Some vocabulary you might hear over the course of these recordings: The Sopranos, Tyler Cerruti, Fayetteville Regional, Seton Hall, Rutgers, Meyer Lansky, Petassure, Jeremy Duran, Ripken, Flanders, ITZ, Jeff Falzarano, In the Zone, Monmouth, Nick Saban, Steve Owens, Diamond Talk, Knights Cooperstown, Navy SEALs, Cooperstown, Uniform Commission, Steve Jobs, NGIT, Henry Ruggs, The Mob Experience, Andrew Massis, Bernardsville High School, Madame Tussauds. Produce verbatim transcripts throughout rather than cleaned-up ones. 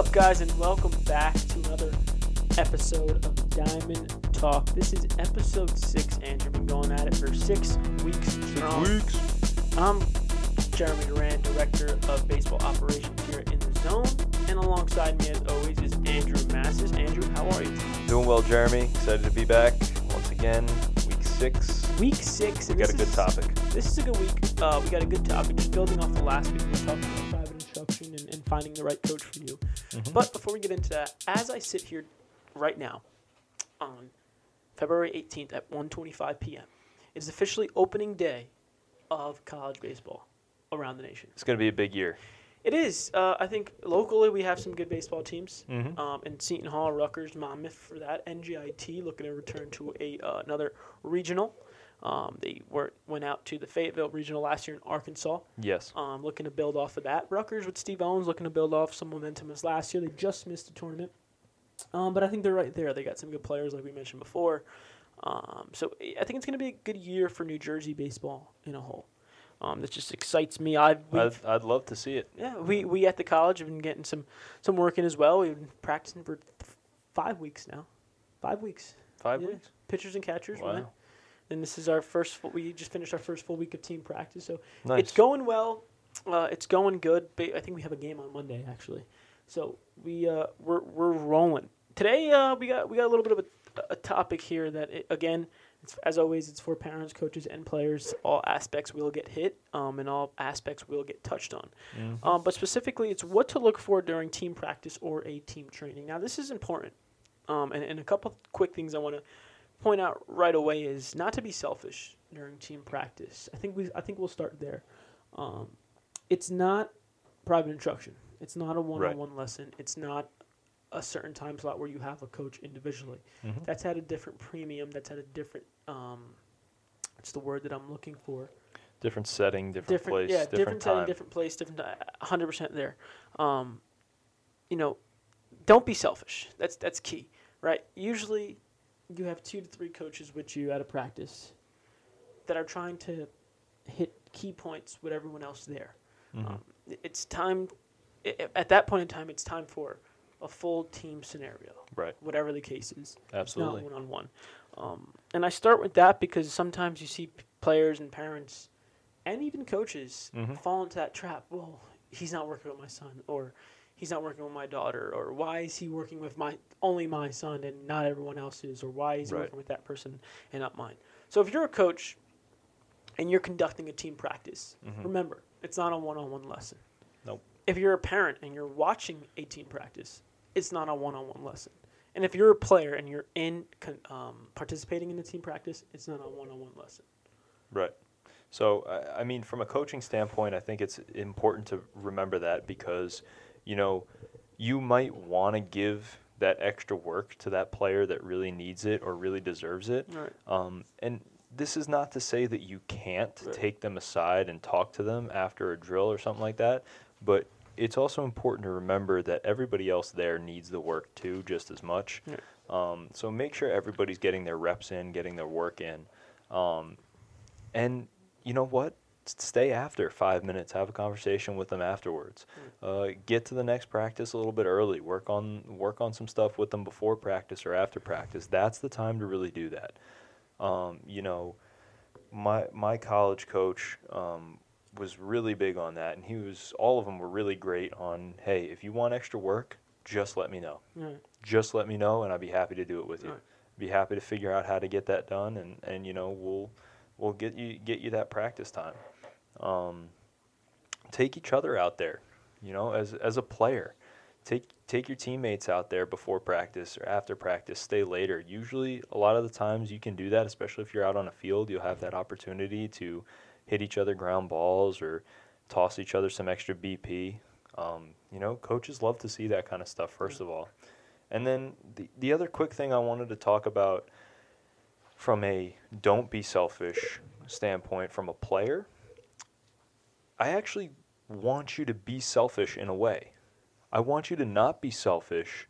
up, guys, and welcome back to another episode of Diamond Talk. This is episode six, Andrew. We've been going at it for six weeks strong. Six weeks. I'm Jeremy Duran, Director of Baseball Operations here at In the Zone, and alongside me, as always, is Andrew Massis. Andrew, how are you? Doing well, Jeremy. Excited to be back once again. Week six. Week six. We got a good is, topic. This is a good week. Uh, we got a good topic. Just building off the last week, we talked about private instruction and, and finding the right coach for you. Mm-hmm. But before we get into that, as I sit here right now on February eighteenth at one twenty-five p.m., it's officially opening day of college baseball around the nation. It's going to be a big year. It is. Uh, I think locally we have some good baseball teams. Mm-hmm. Um, in Seton Hall, Rutgers, Monmouth for that. N G I T looking to return to a uh, another regional. Um, they were, went out to the Fayetteville Regional last year in Arkansas. Yes. Um, looking to build off of that. Rutgers with Steve Owens looking to build off some momentum as last year. They just missed the tournament. Um, but I think they're right there. They got some good players like we mentioned before. Um, so I think it's going to be a good year for New Jersey baseball in a whole. Um, that just excites me. I've, I'd I'd love to see it. Yeah, we, we at the college have been getting some, some work in as well. We've been practicing for th- five weeks now. Five weeks. Five yeah. weeks? Pitchers and catchers. Wow. Right? And this is our first full, we just finished our first full week of team practice. So nice. It's going well. Uh, it's going good. I think we have a game on Monday, actually. So we, uh, we're we're rolling. Today uh, we got we got a little bit of a, a topic here that, it, again, it's, as always, it's for parents, coaches, and players. All aspects will get hit, um, and all aspects will get touched on. Yeah. Um, but specifically, it's what to look for during team practice or a team training. Now, this is important, um, and, and a couple of quick things I want to point out right away is not to be selfish during team practice. I think we I think we'll start there. Um, it's not private instruction. It's not a one-on-one right. lesson. It's not a certain time slot where you have a coach individually. Mm-hmm. That's at a different premium. That's at a different, um, it's the word that I'm looking for. Different setting, different, different place, yeah, different, different setting, time. different place, different one hundred percent there. Um, you know, don't be selfish. That's that's key, right? Usually you have two to three coaches with you at a practice that are trying to hit key points with everyone else there. Mm-hmm. Um, it's time, at that point in time, it's time for a full team scenario, right? Whatever the case is, absolutely, it's not one-on-one. Um, and I start with that because sometimes you see p- players and parents, and even coaches, mm-hmm. fall into that trap. Well, he's not working with my son, or he's not working with my daughter, or why is he working with my only my son and not everyone else's, or why is he right. working with that person and not mine? So if you're a coach and you're conducting a team practice, mm-hmm. remember it's not a one-on-one lesson. Nope. If you're a parent and you're watching a team practice, it's not a one-on-one lesson. And if you're a player and you're in um, participating in the team practice, it's not a one-on-one lesson. Right. So, I mean, from a coaching standpoint, I think it's important to remember that because, you know, you might want to give that extra work to that player that really needs it or really deserves it. Right. Um, and this is not to say that you can't right. take them aside and talk to them after a drill or something like that, but it's also important to remember that everybody else there needs the work too, just as much. Yeah. Um, so make sure everybody's getting their reps in, getting their work in. Um, and you know what? Stay after five minutes. Have a conversation with them afterwards. Mm. Uh, get to the next practice a little bit early. Work on work on some stuff with them before practice or after practice. That's the time to really do that. Um, you know, my my college coach. Um, was really big on that, and he was, all of them were really great on, hey, if you want extra work, just let me know. Right. Just let me know, and I'd be happy to do it with you. Right. Be happy to figure out how to get that done, and, and you know, we'll we'll get you get you that practice time. Um, take each other out there, you know, as as a player. Take take your teammates out there before practice or after practice. Stay later. Usually, a lot of the times you can do that, especially if you're out on a field, you'll have that opportunity to hit each other ground balls or toss each other some extra B P. Um, you know, coaches love to see that kind of stuff, first of all. And then the, the other quick thing I wanted to talk about from a don't be selfish standpoint from a player, I actually want you to be selfish in a way. I want you to not be selfish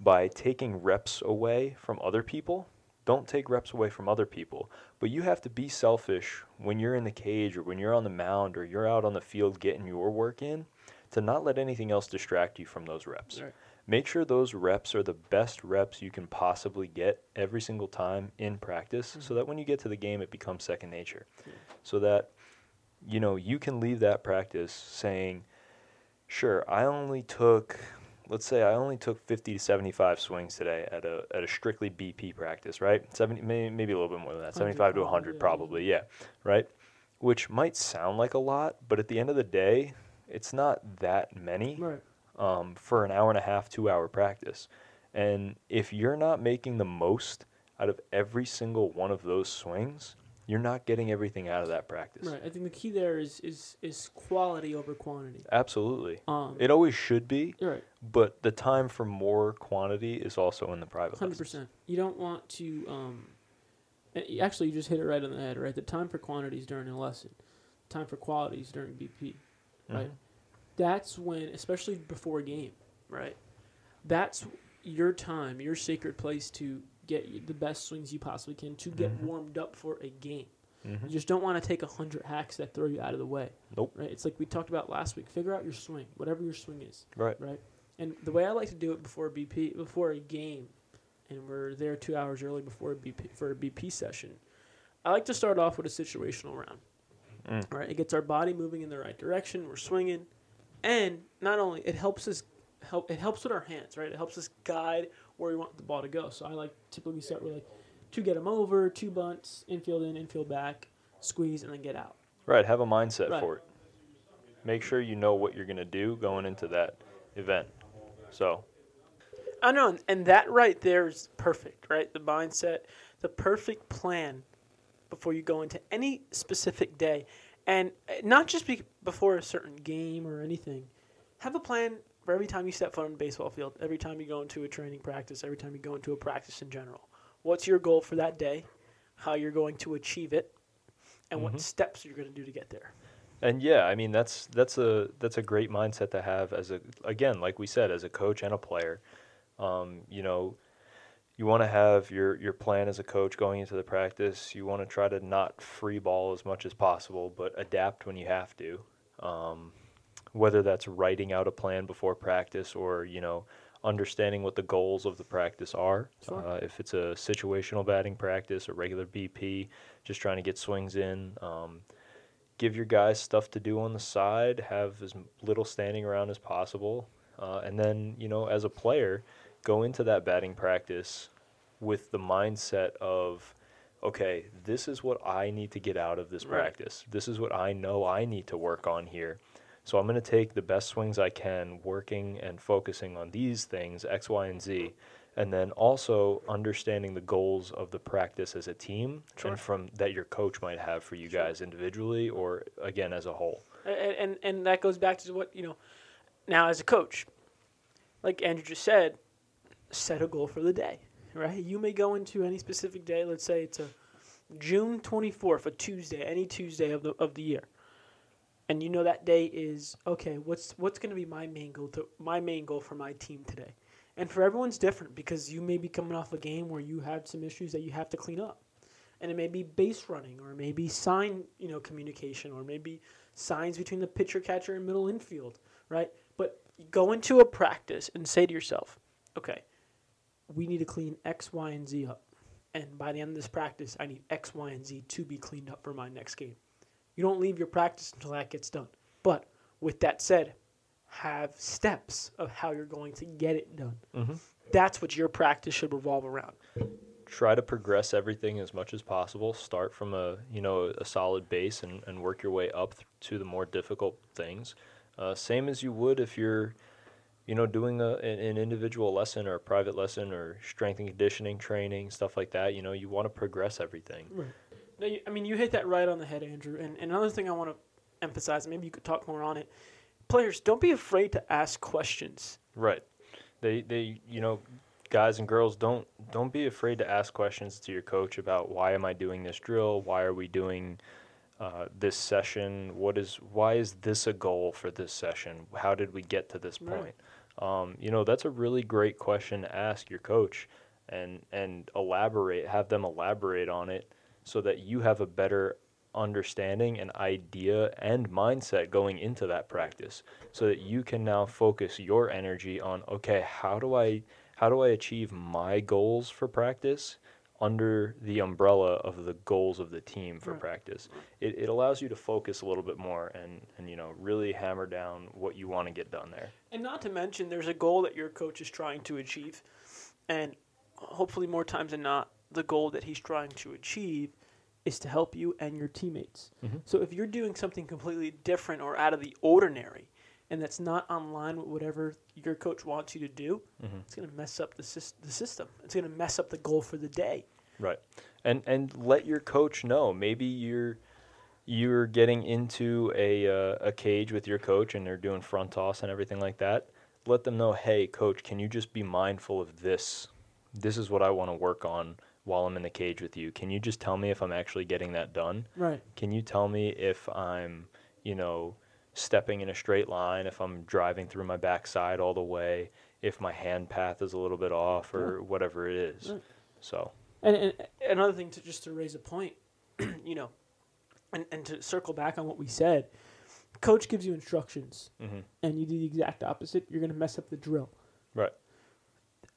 by taking reps away from other people. Don't take reps away from other people. But you have to be selfish when you're in the cage or when you're on the mound or you're out on the field getting your work in to not let anything else distract you from those reps. Right. Make sure those reps are the best reps you can possibly get every single time in practice, mm-hmm. so that when you get to the game, it becomes second nature. Yeah. So that, you know, you can leave that practice saying, sure, I only took, let's say I only took fifty to seventy-five swings today at a at a strictly B P practice, right? seventy, maybe, maybe a little bit more than that, seventy-five to one hundred yeah. probably, yeah, right? Which might sound like a lot, but at the end of the day, it's not that many right. um, for an hour and a half, two-hour practice. And if you're not making the most out of every single one of those swings, you're not getting everything out of that practice. Right. I think the key there is is, is quality over quantity. Absolutely. Um, it always should be, right. but the time for more quantity is also in the private lessons. one hundred percent. You don't want to um, – actually, you just hit it right on the head, right? The time for quantity is during a lesson. Time for quality is during B P, right? Mm-hmm. That's when, especially before a game, right? That's your time, your sacred place to get the best swings you possibly can to get mm-hmm. warmed up for a game. Mm-hmm. You just don't want to take one hundred hacks that throw you out of the way. Nope. Right? It's like we talked about last week. Figure out your swing, whatever your swing is. Right. Right. And the way I like to do it before a B P, before a game, and we're there two hours early before a B P for a B P session, I like to start off with a situational round. Mm. Right? It gets our body moving in the right direction. We're swinging. And not only it helps us help it helps with our hands, right? It helps us guide where we want the ball to go. So I like typically start with like two get them over, two bunts, infield in, infield back, squeeze, and then get out. Right. Have a mindset right. for it. Make sure you know what you're gonna do going into that event. So I know, and that right there is perfect, right? The mindset, the perfect plan before you go into any specific day. And not just be before a certain game or anything. Have a plan for every time you step foot on the baseball field, every time you go into a training practice, every time you go into a practice in general. What's your goal for that day, how you're going to achieve it, and mm-hmm. what steps you're going to do to get there. And, yeah, I mean, that's that's a that's a great mindset to have as a, again, like we said, as a coach and a player. Um, you know, you want to have your, your plan as a coach going into the practice. You want to try to not free ball as much as possible, but adapt when you have to. Um, whether that's writing out a plan before practice or, you know, understanding what the goals of the practice are. Sure. Uh, if it's a situational batting practice or regular B P, just trying to get swings in. Um, give your guys stuff to do on the side. Have as little standing around as possible. Uh, and then, you know, as a player, go into that batting practice with the mindset of, okay, this is what I need to get out of this right. practice. This is what I know I need to work on here. So I'm going to take the best swings I can, working and focusing on these things, X, Y, and Z, and then also understanding the goals of the practice as a team sure. and from that your coach might have for you sure. guys individually or, again, as a whole. And, and, and that goes back to what, you know, now as a coach, like Andrew just said, set a goal for the day, right? You may go into any specific day. Let's say it's a June twenty-fourth, a Tuesday, any Tuesday of the of the year, and you know that day is okay. What's what's going to be my main goal to my main goal for my team today? And for everyone's different because you may be coming off a game where you have some issues that you have to clean up, and it may be base running or maybe sign you know communication or maybe signs between the pitcher, catcher, and middle infield, right? But go into a practice and say to yourself, okay, we need to clean X, Y, and Z up. And by the end of this practice, I need X, Y, and Z to be cleaned up for my next game. You don't leave your practice until that gets done. But with that said, have steps of how you're going to get it done. Mm-hmm. That's what your practice should revolve around. Try to progress everything as much as possible. Start from a you know a solid base and, and work your way up th- to the more difficult things. Uh, same as you would if you're You know, doing a, an, an individual lesson or a private lesson or strength and conditioning training, stuff like that, you know, you want to progress everything. Right. No, you, I mean, you hit that right on the head, Andrew. And, and another thing I want to emphasize, maybe you could talk more on it, players, don't be afraid to ask questions. Right. They, they, you know, guys and girls, don't don't be afraid to ask questions to your coach about why am I doing this drill? Why are we doing Uh, this session, what is, why is this a goal for this session? How did we get to this point? Right. Um, you know, that's a really great question to ask your coach and, and elaborate, have them elaborate on it so that you have a better understanding and idea and mindset going into that practice, so that you can now focus your energy on, okay, how do I how do I achieve my goals for practice under the umbrella of the goals of the team for right. practice. It it allows you to focus a little bit more and, and you know, really hammer down what you want to get done there. And not to mention, there's a goal that your coach is trying to achieve, and hopefully more times than not, the goal that he's trying to achieve is to help you and your teammates. Mm-hmm. So if you're doing something completely different or out of the ordinary, and that's not online with whatever your coach wants you to do, mm-hmm. it's going to mess up the, sy- the system. It's going to mess up the goal for the day. Right. And and let your coach know. Maybe you're you're getting into a uh, a cage with your coach and they're doing front toss and everything like that. Let them know, hey, coach, can you just be mindful of this? This is what I want to work on while I'm in the cage with you. Can you just tell me if I'm actually getting that done? Right. Can you tell me if I'm, you know, stepping in a straight line, if I'm driving through my backside all the way, if my hand path is a little bit off or yeah. whatever it is. Yeah. So, and, and another thing to just to raise a point, you know, and, and to circle back on what we said, coach gives you instructions mm-hmm. and you do the exact opposite, you're going to mess up the drill. Right.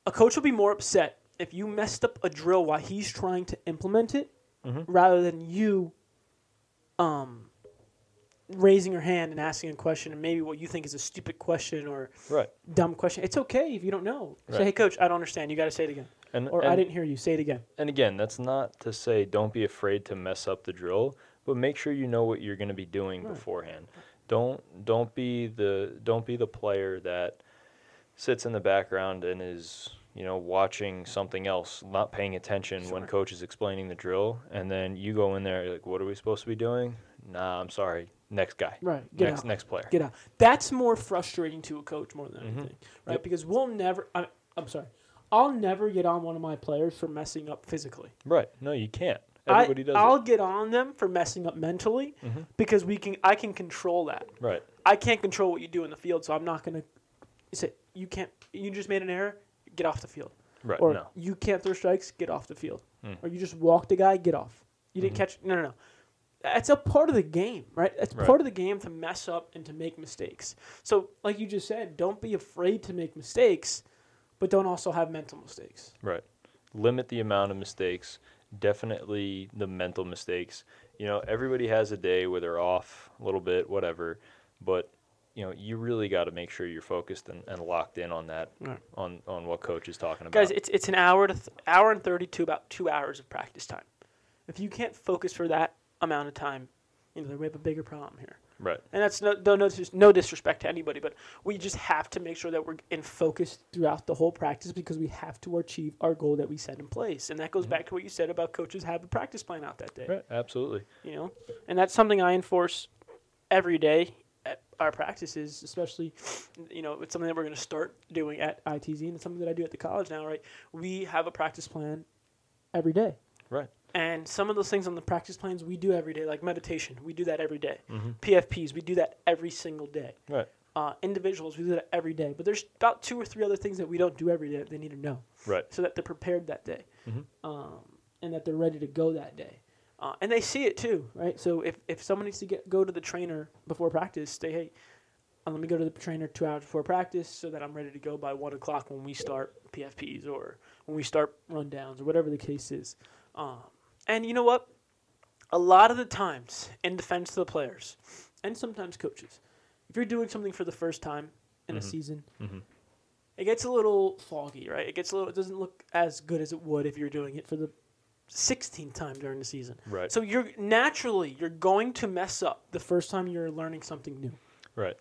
A coach will be more upset if you messed up a drill while he's trying to implement it mm-hmm. rather than you, um, raising your hand and asking a question and maybe what you think is a stupid question or right. dumb question. It's okay if you don't know. Right. Say, hey, coach, I don't understand. You got to say it again. And, or and, I didn't hear you. Say it again. And again, that's not to say don't be afraid to mess up the drill, but make sure you know what you're going to be doing right. beforehand. Don't don't be the don't be the player that sits in the background and is, you know, watching something else, not paying attention sure. when coach is explaining the drill, and then you go in there like, what are we supposed to be doing? Nah, I'm sorry. Next guy. Right. Get next, out. Next player. Get out. That's more frustrating to a coach more than anything, mm-hmm. right? Yep. Because we'll never I, I'm sorry. I'll never get on one of my players for messing up physically. Right. No, you can't. Everybody I, does I'll it. get on them for messing up mentally mm-hmm. because we can. I can control that. Right. I can't control what you do in the field, so I'm not going to say, you can't, you just made an error, get off the field. Right. Or no. you can't throw strikes, get off the field. Mm. Or you just walked a guy, get off. You didn't mm-hmm. catch, no, no, no. That's a part of the game, right? That's right. part of the game to mess up and to make mistakes. So, like you just said, don't be afraid to make mistakes, but don't also have mental mistakes. Right. Limit the amount of mistakes, definitely the mental mistakes. You know, everybody has a day where they're off a little bit, whatever, but, you know, you really got to make sure you're focused and, and locked in on that, right. on, on what coach is talking about. Guys, it's it's an hour to th- hour and thirty to about two hours of practice time. If you can't focus for that amount of time, you know, we have a bigger problem here. Right. And that's no, no, no, no disrespect to anybody, but we just have to make sure that we're in focus throughout the whole practice because we have to achieve our goal that we set in place. And that goes mm-hmm. back to what you said about coaches have a practice plan out that day. Right. Absolutely. You know, and that's something I enforce every day at our practices, especially, you know, it's something that we're going to start doing at I T Z and it's something that I do at the college now, right? We have a practice plan every day. Right. And some of those things on the practice plans we do every day, like meditation, we do that every day. Mm-hmm. P F Ps, we do that every single day. Right. Uh, individuals, we do that every day. But there's about two or three other things that we don't do every day that they need to know. Right. So that they're prepared that day mm-hmm. um, and that they're ready to go that day. Uh, and they see it too, right? So if, if someone needs to get go to the trainer before practice, say, hey, uh, let me go to the trainer two hours before practice so that I'm ready to go by one o'clock when we start P F Ps or when we start rundowns or whatever the case is. Um, And you know what? A lot of the times, in defense of the players, and sometimes coaches, if you're doing something for the first time in mm-hmm. a season, mm-hmm. it gets a little foggy, right? It gets a little. It doesn't look as good as it would if you're doing it for the sixteenth time during the season. Right. So you're naturally you're going to mess up the first time you're learning something new. Right.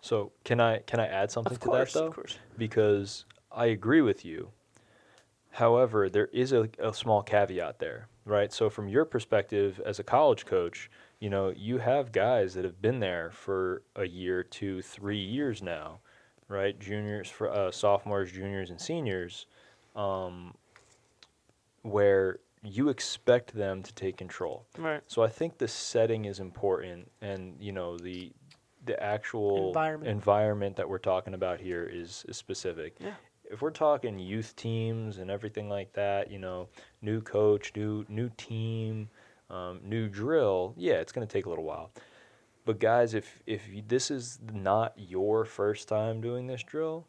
So can I can I add something of to course, that though? Of course. Because I agree with you. However, there is a, a small caveat there. Right. So from your perspective as a college coach, you know, you have guys that have been there for a year, two, three years now. Right. Juniors, for uh, sophomores, juniors and seniors, um, where you expect them to take control. Right. So I think the setting is important. And, you know, the the actual environment, environment that we're talking about here is, is specific. Yeah. If we're talking youth teams and everything like that, you know, new coach, new new team, um, new drill, yeah, it's going to take a little while. But guys, if if this is not your first time doing this drill,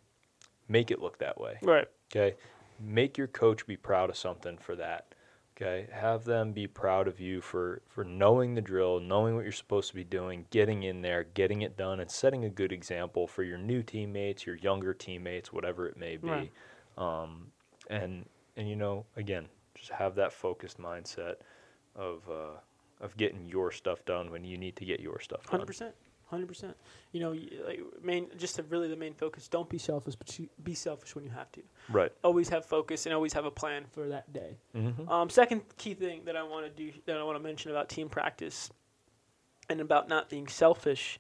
make it look that way. Right. Okay. Make your coach be proud of something for that. Okay. Have them be proud of you for, for knowing the drill, knowing what you're supposed to be doing, getting in there, getting it done, and setting a good example for your new teammates, your younger teammates, whatever it may be. Right. Um, and and you know, again, just have that focused mindset of uh, of getting your stuff done when you need to get your stuff done. one hundred percent. one hundred percent. You know, like main, just to really the main focus, don't be selfish, but be selfish when you have to. Right. Always have focus and always have a plan for that day. Mm-hmm. Um, second key thing that I want to do, that I want to mention about team practice and about not being selfish,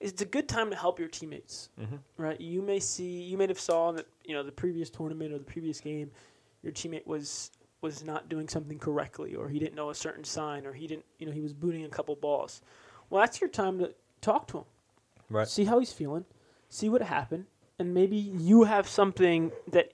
is it's a good time to help your teammates. Mm-hmm. Right. You may see, you may have saw that, you know, the previous tournament or the previous game, your teammate was was not doing something correctly, or he didn't know a certain sign, or he didn't, you know, he was booting a couple balls. Well, that's your time to talk to him, right? See how he's feeling, see what happened, and maybe you have something that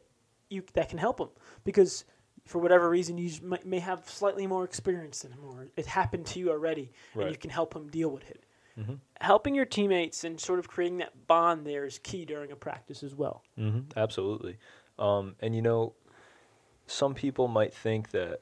you that can help him, because for whatever reason you may have slightly more experience than him, or it happened to you already, right, and you can help him deal with it. Mm-hmm. Helping your teammates and sort of creating that bond there is key during a practice as well. Mm-hmm. Absolutely. Um, and, you know, some people might think that,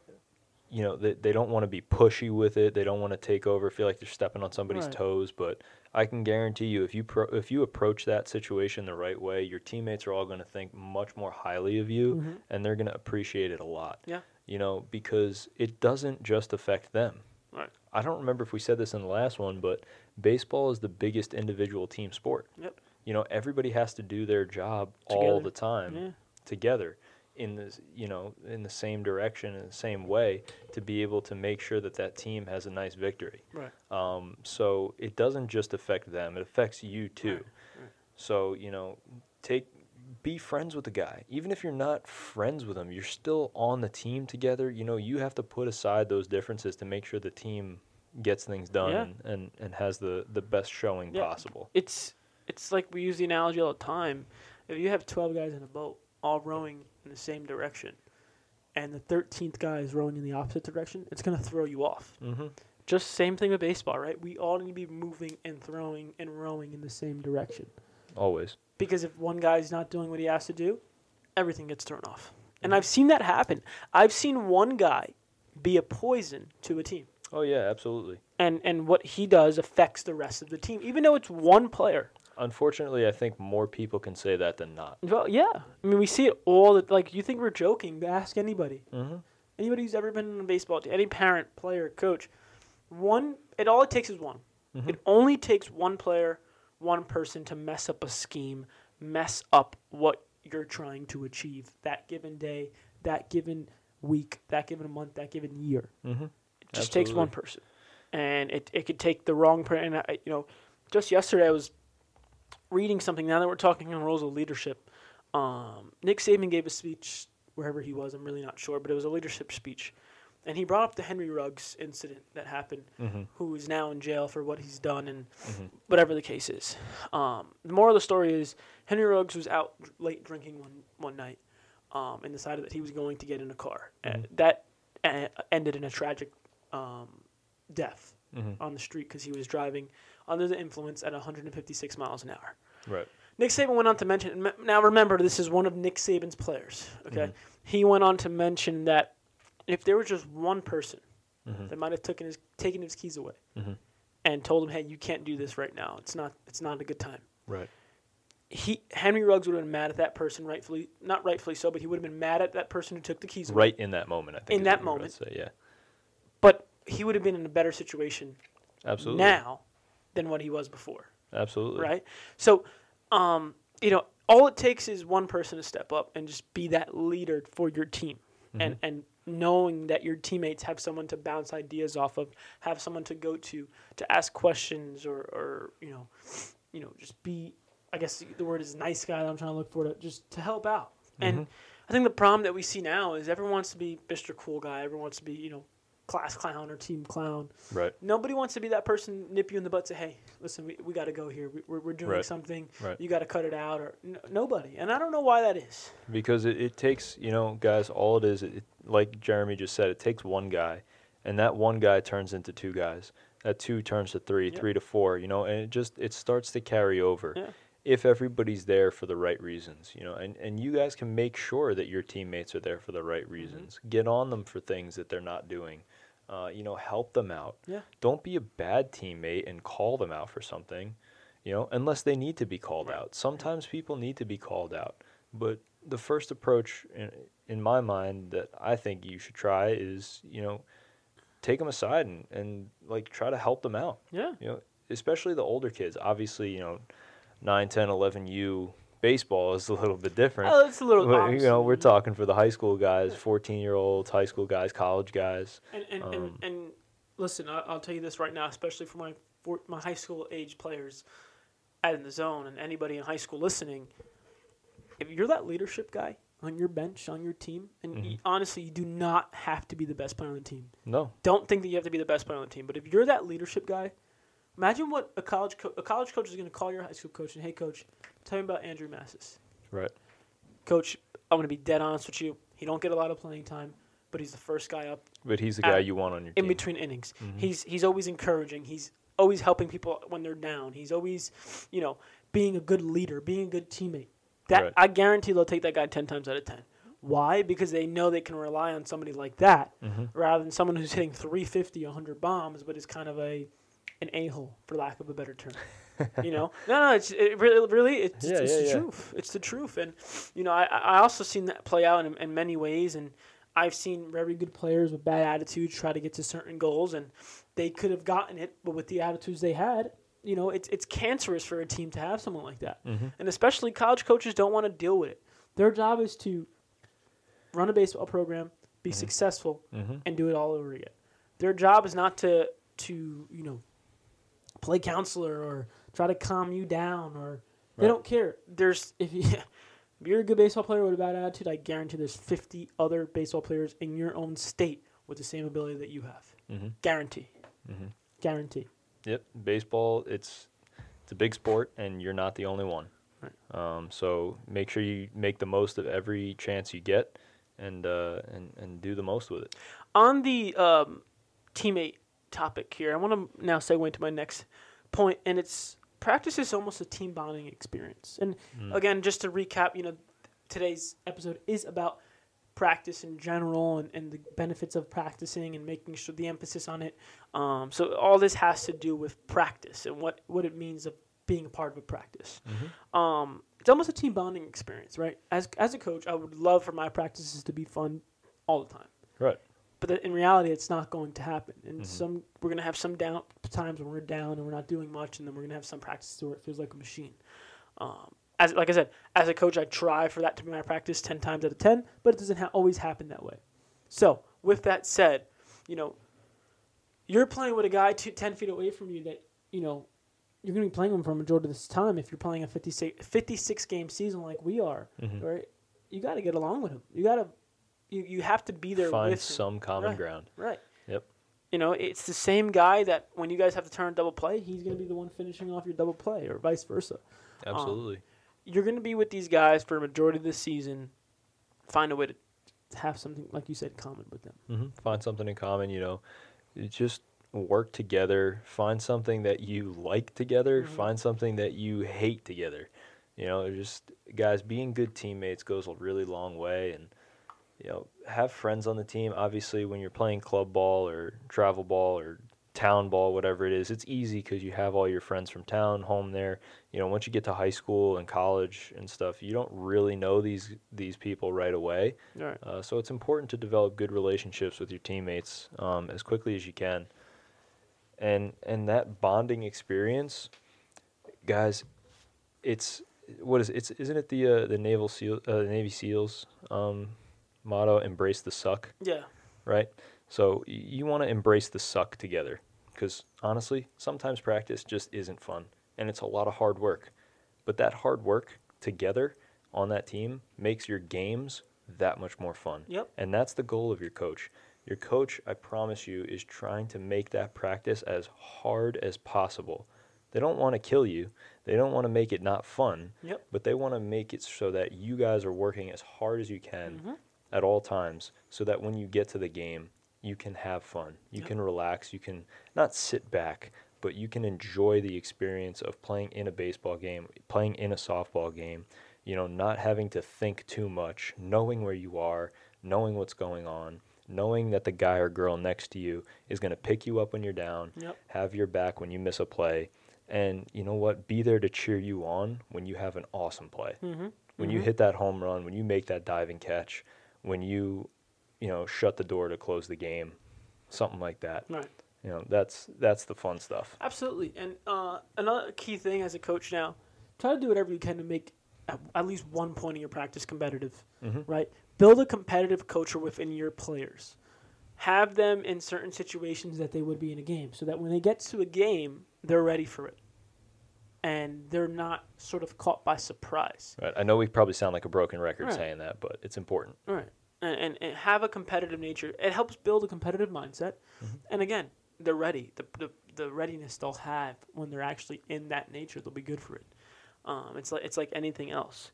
you know, they, they don't want to be pushy with it. They don't want to take over, feel like they're stepping on somebody's right. toes. But I can guarantee you, if you pro- if you approach that situation the right way, your teammates are all going to think much more highly of you, mm-hmm. and they're going to appreciate it a lot. Yeah. You know, because it doesn't just affect them. Right. I don't remember if we said this in the last one, but baseball is the biggest individual team sport. Yep. You know, everybody has to do their job together. all the time yeah. together. in this, you know, in the same direction, in the same way, to be able to make sure that that team has a nice victory. Right. Um, so it doesn't just affect them, it affects you too. Right. Right. So, you know, take, be friends with the guy. Even if you're not friends with him, you're still on the team together. You know, you have to put aside those differences to make sure the team gets things done yeah. and, and, and has the, the best showing yeah. possible. It's, it's like we use the analogy all the time. If you have twelve guys in a boat, all rowing in the same direction, and the thirteenth guy is rowing in the opposite direction, it's going to throw you off. Mm-hmm. Just same thing with baseball, right? We all need to be moving and throwing and rowing in the same direction. Always. Because if one guy's not doing what he has to do, everything gets thrown off. Mm-hmm. And I've seen that happen. I've seen one guy be a poison to a team. Oh, yeah, absolutely. And and what he does affects the rest of the team, even though it's one player. Unfortunately, I think more people can say that than not. Well, yeah. I mean, we see it all. That, like, you think we're joking, but ask anybody. Mm-hmm. Anybody who's ever been in a baseball team, any parent, player, coach, one, it all it takes is one. Mm-hmm. It only takes one player, one person to mess up a scheme, mess up what you're trying to achieve that given day, that given week, that given month, that given year. Mm-hmm. It just Absolutely. takes one person. And it, it could take the wrong person. And, I, you know, just yesterday I was reading something, now that we're talking on roles of leadership, um, Nick Saban gave a speech wherever he was, I'm really not sure, but it was a leadership speech. And he brought up the Henry Ruggs incident that happened, mm-hmm. who is now in jail for what he's done and mm-hmm. whatever the case is. Um, the moral of the story is Henry Ruggs was out late drinking one, one night um, and decided that he was going to get in a car. Mm-hmm. Uh, that uh, ended in a tragic um, death mm-hmm. on the street because he was driving under the influence at one hundred fifty-six miles an hour. Right. Nick Saban went on to mention, now remember, this is one of Nick Saban's players, okay? Mm-hmm. He went on to mention that if there was just one person mm-hmm. that might have taken his, taken his keys away mm-hmm. and told him, hey, you can't do this right now. It's not it's not a good time. Right. He Henry Ruggs would have been mad at that person, rightfully, not rightfully so, but he would have been mad at that person who took the keys away. Right in that moment, I think. In that moment. Say, yeah. But he would have been in a better situation Absolutely. now than what he was before. Absolutely. Right? So, um, you know, all it takes is one person to step up and just be that leader for your team. Mm-hmm. And, and knowing that your teammates have someone to bounce ideas off of, have someone to go to, to ask questions or, or you know, you know, just be, I guess the word is nice guy that I'm trying to look for, to just to help out. Mm-hmm. And I think the problem that we see now is everyone wants to be Mister Cool Guy. Everyone wants to be, you know, class clown or team clown. Right. Nobody wants to be that person, nip you in the butt, say, hey, listen, we, we got to go here. We, we're, we're doing right. something. Right. You got to cut it out. Or n- Nobody. And I don't know why that is. Because it, it takes, you know, guys, all it is, it, like Jeremy just said, it takes one guy. and that one guy turns into two guys. That two turns to three, yep. three to four, you know, and it just it starts to carry over yeah. if everybody's there for the right reasons, you know, and, and you guys can make sure that your teammates are there for the right reasons. Mm-hmm. Get on them for things that they're not doing. Uh, you know, help them out. Yeah. Don't be a bad teammate and call them out for something, you know, unless they need to be called right. out. Sometimes people need to be called out. But the first approach in, in my mind that I think you should try is, you know, take them aside and, and like try to help them out. Yeah. You know, especially the older kids. Obviously, you know, nine, ten, eleven U baseball is a little bit different. Oh, it's a little but, you know, we're talking for the high school guys, fourteen-year-olds, high school guys, college guys. And and, um, and, and listen, I'll tell you this right now, especially for my for my high school age players at In the Zone and anybody in high school listening, if you're that leadership guy on your bench, on your team, and mm-hmm. you, honestly, you do not have to be the best player on the team. No. Don't think that you have to be the best player on the team. But if you're that leadership guy, imagine what a college co- a college coach is going to call your high school coach and, hey, coach, tell me about Andrew Massis. Right. Coach, I'm going to be dead honest with you. He don't get a lot of playing time, but he's the first guy up. But he's the guy at, you want on your team. In between innings. Mm-hmm. He's he's always encouraging. He's always helping people when they're down. He's always, you know, being a good leader, being a good teammate. That right. I guarantee they'll take that guy ten times out of ten. Why? Because they know they can rely on somebody like that mm-hmm. rather than someone who's hitting three fifty, one hundred bombs, but is kind of a an a-hole, for lack of a better term. You know? No, no, it's it really, really it's, yeah, it's yeah, the yeah. truth. It's the truth. And, you know, I, I also seen that play out in, in many ways, and I've seen very good players with bad attitudes try to get to certain goals, and they could have gotten it, but with the attitudes they had, you know, it's it's cancerous for a team to have someone like that. Mm-hmm. And especially college coaches don't want to deal with it. Their job is to run a baseball program, be mm-hmm. successful, mm-hmm. and do it all over again. Their job is not to, to you know, play counselor or try to calm you down or they right. don't care. There's if, you, if you're a good baseball player with a bad attitude, I guarantee there's fifty other baseball players in your own state with the same ability that you have. Mm-hmm. Guarantee. Mm-hmm. Guarantee. Yep, baseball, it's it's a big sport, and you're not the only one. Right. Um, so make sure you make the most of every chance you get and uh, and, and do the most with it. On the um, teammate topic here, I want to now segue into my next point, and it's practice is almost a team bonding experience. And mm. again, just to recap, you know, today's episode is about practice in general and, and the benefits of practicing and making sure the emphasis on it. Um, so all this has to do with practice and what, what it means of being a part of a practice. Mm-hmm. Um, it's almost a team bonding experience, right? As as a coach, I would love for my practices to be fun all the time. Right. But the, in reality, it's not going to happen. And mm-hmm. some we're going to have some down times when we're down and we're not doing much, and then we're going to have some practices where it feels like a machine. Um, As, like I said, as a coach, I try for that to be my practice ten times out of ten, but it doesn't ha- always happen that way. So with that said, you know, you're playing with a guy two, ten feet away from you that, you know, you're going to be playing him for a majority of this time if you're playing a fifty-six, fifty-six game season like we are. Mm-hmm. Right? You got to get along with him. You got to you, you have to be there Find with him. Find some common right. ground. Right. Yep. You know, it's the same guy that when you guys have to turn double play, he's going to be the one finishing off your double play or vice versa. Absolutely. Um, You're going to be with these guys for a majority of the season. Find a way to have something, like you said, common with them. Mm-hmm. Find something in common, you know. Just work together. Find something that you like together. Mm-hmm. Find something that you hate together. You know, just, guys, being good teammates goes a really long way. And, you know, have friends on the team. Obviously, when you're playing club ball or travel ball or town ball, whatever it is, it's easy because you have all your friends from town home there. You know, once you get to high school and college and stuff, you don't really know these these people right away. All right. Uh, so it's important to develop good relationships with your teammates um, as quickly as you can. And and that bonding experience, guys, it's what is it's isn't it the uh, the Naval Seal uh, the Navy SEALs um, motto, embrace the suck. Yeah. Right. So you want to embrace the suck together because, honestly, sometimes practice just isn't fun, and it's a lot of hard work. But that hard work together on that team makes your games that much more fun. Yep. And that's the goal of your coach. Your coach, I promise you, is trying to make that practice as hard as possible. They don't want to kill you. They don't want to make it not fun. Yep. But they want to make it so that you guys are working as hard as you can mm-hmm. at all times so that when you get to the game, you can have fun. You yep. can relax. You can not sit back, but you can enjoy the experience of playing in a baseball game, playing in a softball game, you know, not having to think too much, knowing where you are, knowing what's going on, knowing that the guy or girl next to you is going to pick you up when you're down, yep. have your back when you miss a play, and you know what? Be there to cheer you on when you have an awesome play. Mm-hmm. When mm-hmm. you hit that home run, when you make that diving catch, when you, you know, shut the door to close the game, something like that. Right. You know, that's that's the fun stuff. Absolutely. And uh, another key thing as a coach now, try to do whatever you can to make at, at least one point of your practice competitive, mm-hmm. right? Build a competitive culture within your players. Have them in certain situations that they would be in a game so that when they get to a game, they're ready for it. And they're not sort of caught by surprise. Right. I know we probably sound like a broken record right. saying that, but it's important. All right. And, and, and have a competitive nature. It helps build a competitive mindset. Mm-hmm. And again, they're ready. The, the the readiness they'll have when they're actually in that nature, they'll be good for it. Um, it's like it's like anything else.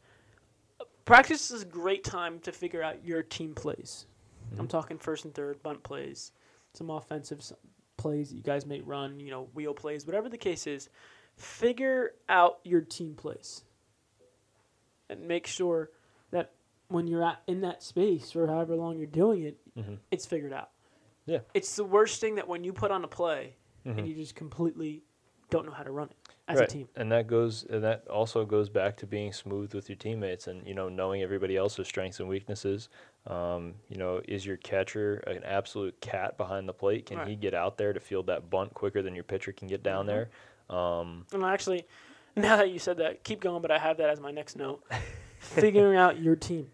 Practice is a great time to figure out your team plays. Mm-hmm. I'm talking first and third, bunt plays, some offensive some plays that you guys may run, you know, wheel plays, whatever the case is. Figure out your team plays and make sure that when you're at, in that space for however long you're doing it, mm-hmm. it's figured out. Yeah, it's the worst thing that when you put on a play mm-hmm. and you just completely don't know how to run it as right. a team. And that goes, and that also goes back to being smooth with your teammates and, you know, knowing everybody else's strengths and weaknesses. Um, you know, is your catcher an absolute cat behind the plate? Can right. he get out there to field that bunt quicker than your pitcher can get down mm-hmm. there? Um, and actually, now that you said that, keep going, but I have that as my next note. Figuring out your team.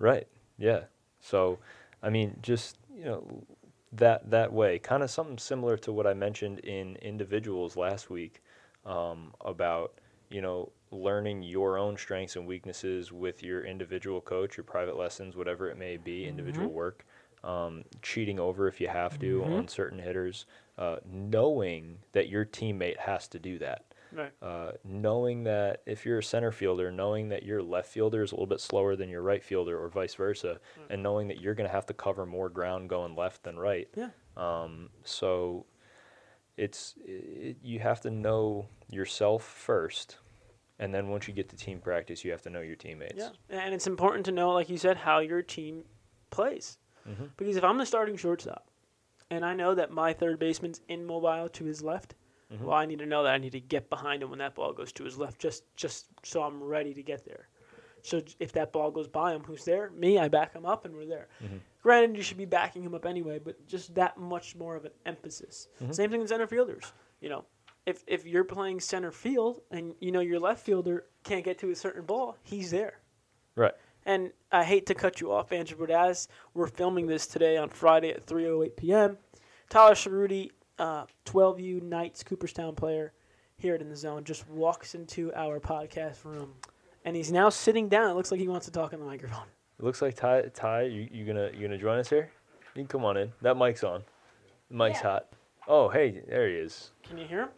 Right. Yeah. So, I mean, just, you know, that that way, kind of something similar to what I mentioned in individuals last week um, about, you know, learning your own strengths and weaknesses with your individual coach, your private lessons, whatever it may be, individual mm-hmm. work, um, cheating over if you have to mm-hmm. on certain hitters, uh, knowing that your teammate has to do that. Right. Uh, knowing that if you're a center fielder, knowing that your left fielder is a little bit slower than your right fielder or vice versa, right. and knowing that you're going to have to cover more ground going left than right. Yeah. Um, so it's it, you have to know yourself first, and then once you get to team practice, you have to know your teammates. Yeah, and it's important to know, like you said, how your team plays. Mm-hmm. Because if I'm the starting shortstop, and I know that my third baseman's immobile to his left, mm-hmm. well, I need to know that I need to get behind him when that ball goes to his left, just just so I'm ready to get there. So if that ball goes by him, who's there? Me, I back him up, and we're there. Mm-hmm. Granted, you should be backing him up anyway, but just that much more of an emphasis. Mm-hmm. Same thing with center fielders. You know, if if you're playing center field and you know your left fielder can't get to a certain ball, he's there. Right. And I hate to cut you off, Andrew, but as we're filming this today on Friday at three oh eight p.m., Tyler Cerruti, Uh, twelve U Knights Cooperstown player here at In the Zone, just walks into our podcast room, and he's now sitting down. It looks like he wants to talk in the microphone. It looks like Ty. Ty, you, you gonna you gonna join us here? You can come on in. That mic's on. The mic's yeah. hot. Oh, hey, there he is. Can you hear him?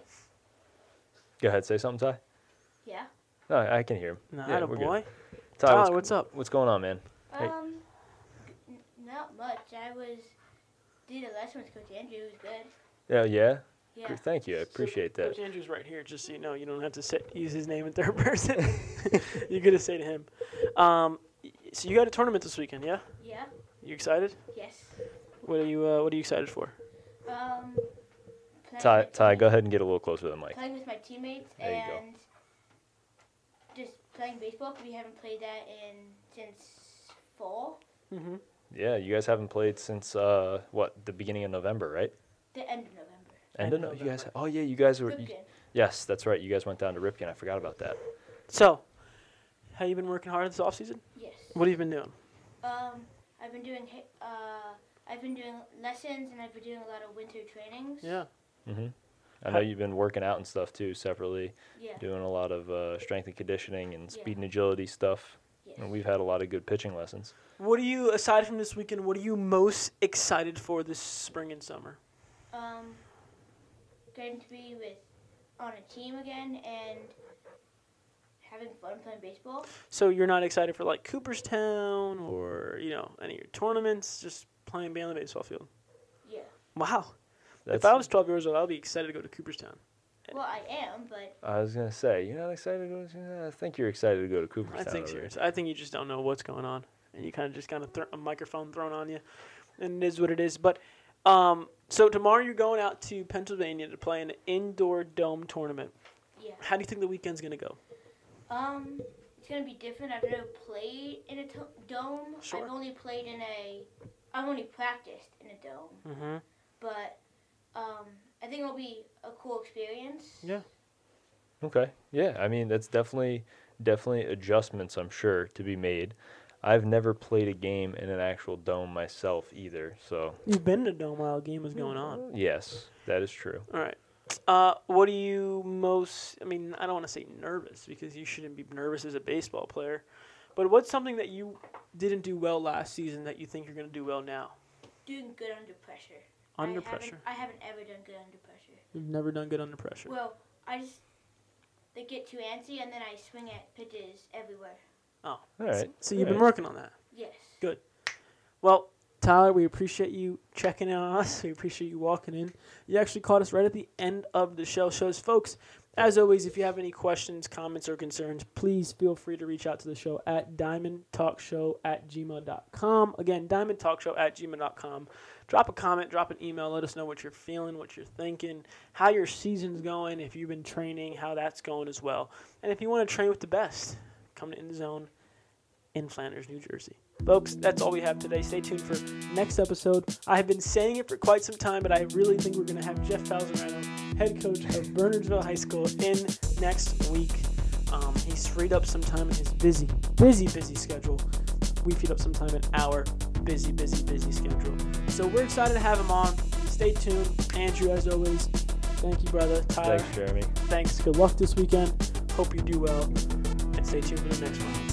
Go ahead, say something, Ty. Yeah. No, I can hear him. No, yeah, we're boy. Good. Ty, Tyler, what's, what's up? What's going on, man? Um, hey. n- not much. I was did a lesson with Coach Andrew. It was good. Oh, yeah? Yeah. Thank you. I appreciate so, that. Coach Andrew's right here, just so you know. You don't have to sit, use his name in third person. You're going to say to him. Um, so you got a tournament this weekend, yeah? Yeah. You excited? Yes. What are you uh, What are you excited for? Um, Ty, Ty go ahead and get a little closer to the mic. Playing with my teammates there and just playing baseball. We haven't played that in since fall. Mm-hmm. Yeah, you guys haven't played since, uh, what, the beginning of November, right? The end of November. End of November. You guys, oh, yeah, you guys were. You, yes, that's right. You guys went down to Ripken. I forgot about that. So, have you been working hard this offseason? Yes. What have you been doing? Um, I've been doing uh, I've been doing lessons, and I've been doing a lot of winter trainings. Yeah. Mm-hmm. I know you've been working out and stuff, too, separately. Yeah. Doing a lot of uh, strength and conditioning and speed yeah. and agility stuff. Yes. And we've had a lot of good pitching lessons. What do you, aside from this weekend, what are you most excited for this spring and summer? Um, getting to be with on a team again and having fun playing baseball. So you're not excited for like Cooperstown or you know any of your tournaments, just playing beyond the baseball field. Wow. That's, if I was twelve years old, I would be excited to go to Cooperstown. Well, I am, but... I was going to say, you're not excited to go to... I think you're excited to go to Cooperstown. I think so. I think you just don't know what's going on. And you kind of just kind of th- a microphone thrown on you. And it is what it is. But, um, so tomorrow you're going out to Pennsylvania to play an indoor dome tournament. Yeah. How do you think the weekend's going to go? Um, it's going to be different. I've never played in a to- dome. Sure. I've only played in a... I've only practiced in a dome. Mm-hmm. But, um... I think it'll be a cool experience. Yeah. Okay. Yeah. I mean, that's definitely, definitely adjustments, I'm sure, to be made. I've never played a game in an actual dome myself either, so. You've been to a dome while a game was going on. Yes, that is true. All right. Uh, what are you most, I mean, I don't want to say nervous, because you shouldn't be nervous as a baseball player, but what's something that you didn't do well last season that you think you're going to do well now? Doing good under pressure. Under I pressure. Haven't, I haven't ever done good under pressure. You've never done good under pressure. Well, I just they get too antsy, and then I swing at pitches everywhere. Oh. All right. So you've All been right. working on that? Yes. Good. Well, Tyler, we appreciate you checking in on us. We appreciate you walking in. You actually caught us right at the end of the show. Shows, folks, as always, if you have any questions, comments, or concerns, please feel free to reach out to the show at diamond talk show at gmail dot com. Again, diamond talk show at gmail dot com. Drop a comment, drop an email, let us know what you're feeling, what you're thinking, how your season's going, if you've been training, how that's going as well. And if you want to train with the best, come to In the Zone in Flanders, New Jersey. Folks, that's all we have today. Stay tuned for next episode. I have been saying it for quite some time, but I really think we're going to have Jeff Falzarano, head coach of Bernardsville High School, in next week. Um, he's freed up some time in his busy, busy, busy schedule. We freed up some time in our busy, busy, busy schedule. So we're excited to have him on. Stay tuned. Andrew, as always, thank you, brother. Tyler. Thanks, Jeremy. Thanks. Good luck this weekend. Hope you do well. And stay tuned for the next one.